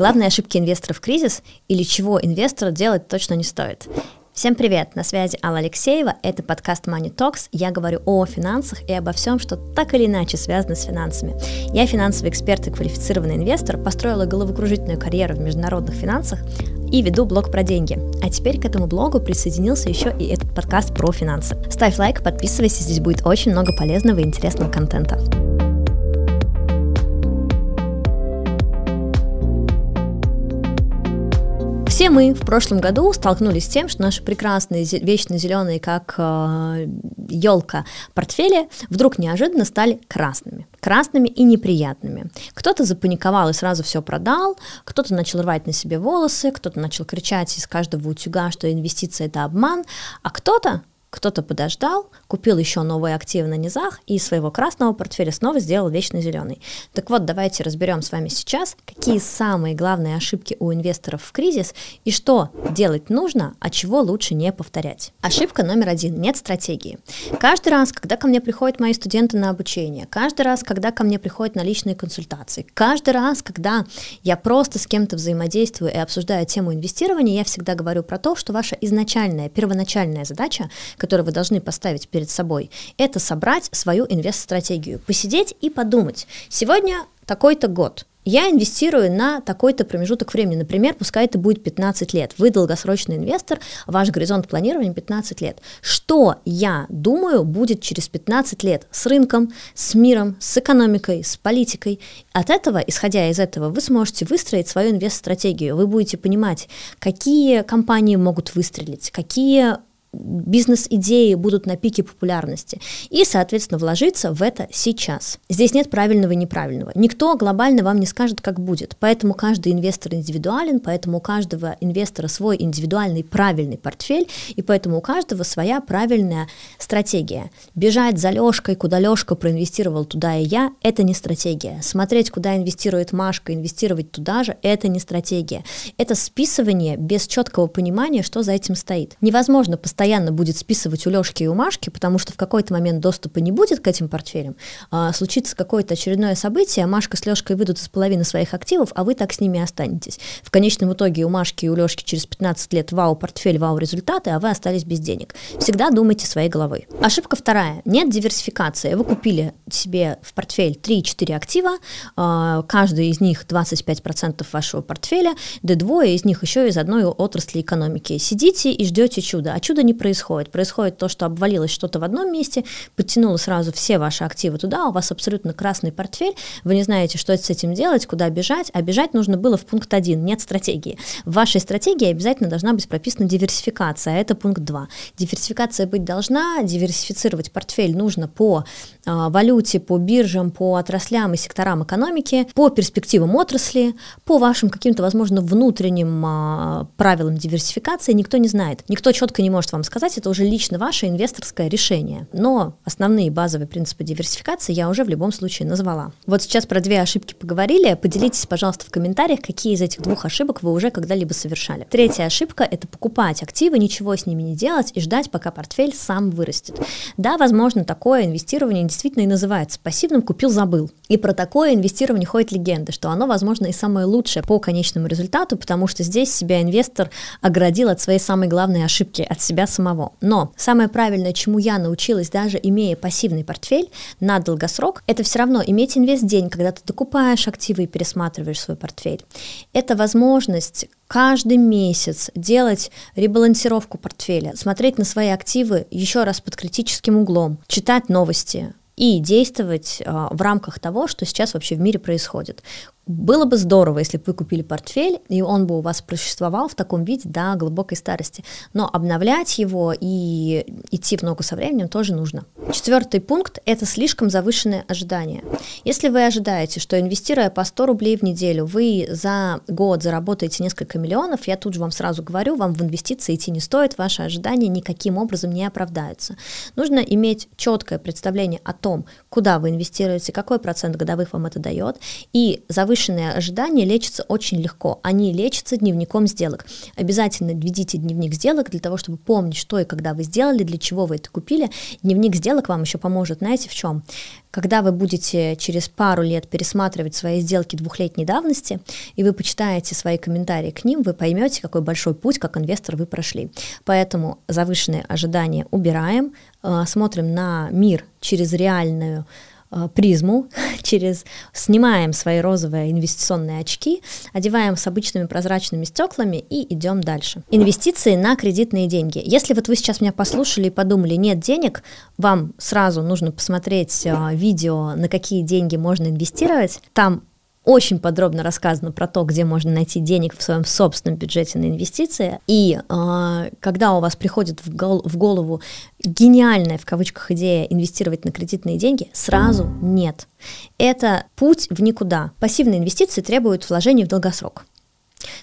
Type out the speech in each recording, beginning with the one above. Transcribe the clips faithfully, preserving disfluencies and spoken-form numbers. Главные ошибки инвесторов в кризис или чего инвестору делать точно не стоит. Всем привет, на связи Алла Алексеева, это подкаст Money Talks, я говорю о финансах и обо всем, что так или иначе связано с финансами. Я финансовый эксперт и квалифицированный инвестор, построила головокружительную карьеру в международных финансах и веду блог про деньги. А теперь к этому блогу присоединился еще и этот подкаст про финансы. Ставь лайк, подписывайся, здесь будет очень много полезного и интересного контента. Все мы в прошлом году столкнулись с тем, что наши прекрасные, вечно зеленые, как э, елка, портфели вдруг неожиданно стали красными. Красными и неприятными. Кто-то запаниковал и сразу все продал, кто-то начал рвать на себе волосы, кто-то начал кричать из каждого утюга, что инвестиция – это обман, а кто-то, кто-то подождал, купил еще новые активы на низах и из своего красного портфеля снова сделал вечно зеленый. Так вот, давайте разберем с вами сейчас, какие самые главные ошибки у инвесторов в кризис и что делать нужно, а чего лучше не повторять. Ошибка номер один – нет стратегии. Каждый раз, когда ко мне приходят мои студенты на обучение, каждый раз, когда ко мне приходят на личные консультации, каждый раз, когда я просто с кем-то взаимодействую и обсуждаю тему инвестирования, я всегда говорю про то, что ваша изначальная, первоначальная задача – которые вы должны поставить перед собой, это собрать свою инвест-стратегию, посидеть и подумать. Сегодня такой-то год. Я инвестирую на такой-то промежуток времени, например, пускай это будет пятнадцать лет. Вы долгосрочный инвестор, ваш горизонт планирования пятнадцать лет. Что, я думаю, будет через пятнадцать лет с рынком, с миром, с экономикой, с политикой? От этого, исходя из этого, вы сможете выстроить свою инвест-стратегию. Вы будете понимать, какие компании могут выстрелить, какие бизнес-идеи будут на пике популярности и, соответственно, вложиться в это сейчас. Здесь нет правильного и неправильного. Никто глобально вам не скажет, как будет, поэтому каждый инвестор индивидуален, поэтому у каждого инвестора свой индивидуальный правильный портфель, и поэтому у каждого своя правильная стратегия. Бежать за Лёшкой, куда Лёшка проинвестировал, туда и я, это не стратегия. Смотреть, куда инвестирует Машка, инвестировать туда же, это не стратегия. Это списывание без четкого понимания, что за этим стоит. Невозможно постоянно постоянно будет списывать у Лёшки и у Машки, потому что в какой-то момент доступа не будет к этим портфелям, а, случится какое-то очередное событие, Машка с Лёшкой выйдут из половины своих активов, а вы так с ними останетесь. В конечном итоге у Машки и у Лёшки через пятнадцать лет вау-портфель, вау-результаты, а вы остались без денег. Всегда думайте своей головой. Ошибка вторая. Нет диверсификации. Вы купили себе в портфель три-четыре актива, а, каждый из них двадцать пять процентов вашего портфеля, да двое из них еще из одной отрасли экономики. Сидите и ждете чуда. А чудо не происходит. Происходит то, что обвалилось что-то в одном месте, подтянуло сразу все ваши активы туда, у вас абсолютно красный портфель, вы не знаете, что с этим делать, куда бежать, а бежать нужно было в пункт один, нет стратегии. В вашей стратегии обязательно должна быть прописана диверсификация, а это пункт два. Диверсификация быть должна, диверсифицировать портфель нужно по э, валюте, по биржам, по отраслям и секторам экономики, по перспективам отрасли, по вашим каким-то, возможно, внутренним э, правилам диверсификации, никто не знает, никто четко не может вам сказать, это уже лично ваше инвесторское решение. Но основные базовые принципы диверсификации я уже в любом случае назвала. Вот сейчас про две ошибки поговорили. Поделитесь, пожалуйста, в комментариях, какие из этих двух ошибок вы уже когда-либо совершали. Третья ошибка – это покупать активы, ничего с ними не делать и ждать, пока портфель сам вырастет. Да, возможно, такое инвестирование действительно и называется пассивным «купил-забыл». И про такое инвестирование ходит легенда, что оно, возможно, и самое лучшее по конечному результату, потому что здесь себя инвестор оградил от своей самой главной ошибки, от себя самого. Но самое правильное, чему я научилась, даже имея пассивный портфель на долгосрок, это все равно иметь инвест-день, когда ты докупаешь активы и пересматриваешь свой портфель. Это возможность каждый месяц делать ребалансировку портфеля, смотреть на свои активы еще раз под критическим углом, читать новости и действовать э, в рамках того, что сейчас вообще в мире происходит. Было бы здорово, если бы вы купили портфель, и он бы у вас просуществовал в таком виде до глубокой старости. Но обновлять его и идти в ногу со временем тоже нужно. Четвертый пункт – это слишком завышенные ожидания. Если вы ожидаете, что инвестируя по сто рублей в неделю, вы за год заработаете несколько миллионов, я тут же вам сразу говорю, вам в инвестиции идти не стоит, ваши ожидания никаким образом не оправдаются. Нужно иметь четкое представление о том, куда вы инвестируете, какой процент годовых вам это дает, и завышенные завышенные ожидания лечатся очень легко. Они лечатся дневником сделок. Обязательно введите дневник сделок для того, чтобы помнить, что и когда вы сделали, для чего вы это купили. Дневник сделок вам еще поможет, знаете, в чем? Когда вы будете через пару лет пересматривать свои сделки двухлетней давности, и вы почитаете свои комментарии к ним, вы поймете, какой большой путь как инвестор вы прошли. Поэтому завышенные ожидания убираем, смотрим на мир через реальную призму, через снимаем свои розовые инвестиционные очки, одеваем с обычными прозрачными стеклами и идем дальше. Инвестиции на кредитные деньги. Если вот вы сейчас меня послушали и подумали, нет денег, вам сразу нужно посмотреть видео, на какие деньги можно инвестировать. Там очень подробно рассказано про то, где можно найти денег в своем собственном бюджете на инвестиции. И э, когда у вас приходит в, гол- в голову гениальная, в кавычках, идея инвестировать на кредитные деньги, сразу нет. Это путь в никуда. Пассивные инвестиции требуют вложений в долгосрок.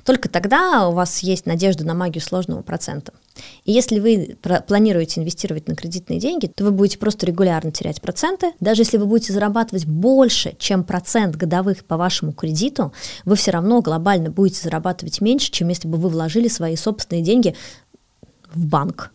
Только тогда у вас есть надежда на магию сложного процента. И если вы планируете инвестировать на кредитные деньги, то вы будете просто регулярно терять проценты. Даже если вы будете зарабатывать больше, чем процент годовых по вашему кредиту, вы все равно глобально будете зарабатывать меньше, чем если бы вы вложили свои собственные деньги в банк.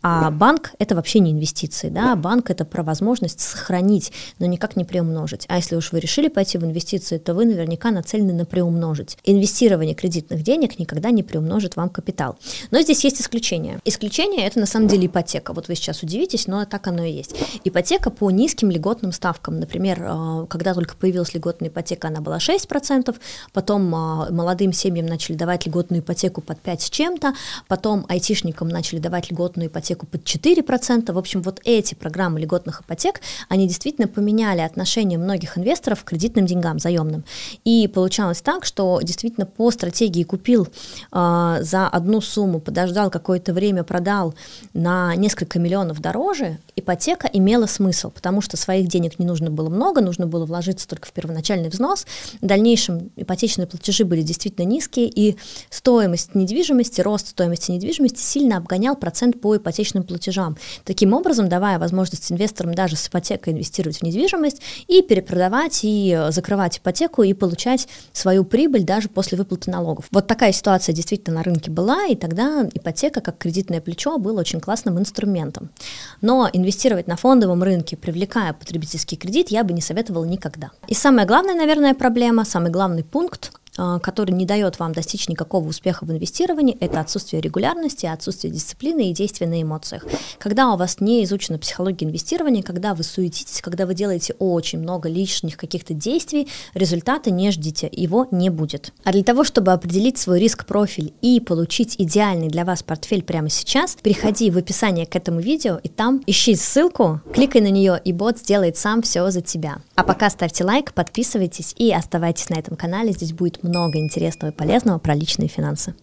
А банк – это вообще не инвестиции, да? Банк – это про возможность сохранить, но никак не приумножить. А если уж вы решили пойти в инвестиции, то вы наверняка нацелены на приумножить. Инвестирование кредитных денег никогда не приумножит вам капитал. Но здесь есть исключения. Исключение – это на самом деле ипотека. Вот вы сейчас удивитесь, но так оно и есть. Ипотека по низким льготным ставкам. Например, когда только появилась льготная ипотека, она была шесть процентов, потом молодым семьям начали давать льготную ипотеку под пять с чем-то, потом айтишникам начали давать льготную ипотеку под четыре процента. В общем, вот эти программы льготных ипотек, они действительно поменяли отношение многих инвесторов к кредитным деньгам, заемным. И получалось так, что действительно по стратегии купил э, за одну сумму, подождал какое-то время, продал на несколько миллионов дороже, ипотека имела смысл, потому что своих денег не нужно было много, нужно было вложиться только в первоначальный взнос. В дальнейшем ипотечные платежи были действительно низкие, и стоимость недвижимости, рост стоимости недвижимости сильно обгонял процент по ипотеке платежам, таким образом давая возможность инвесторам даже с ипотекой инвестировать в недвижимость и перепродавать, и закрывать ипотеку, и получать свою прибыль даже после выплаты налогов. Вот такая ситуация действительно на рынке была, и тогда ипотека как кредитное плечо была очень классным инструментом. Но инвестировать на фондовом рынке, привлекая потребительский кредит, я бы не советовала никогда. И самая главная, наверное, проблема, самый главный пункт, который не дает вам достичь никакого успеха в инвестировании, это отсутствие регулярности, отсутствие дисциплины и действия на эмоциях. Когда у вас не изучена психология инвестирования, когда вы суетитесь, когда вы делаете очень много лишних каких-то действий, результата не ждите, его не будет. А для того, чтобы определить свой риск-профиль и получить идеальный для вас портфель прямо сейчас, переходи в описание к этому видео и там ищи ссылку, кликай на нее, и бот сделает сам все за тебя. А пока ставьте лайк, подписывайтесь и оставайтесь на этом канале, здесь будет много интересного и полезного про личные финансы.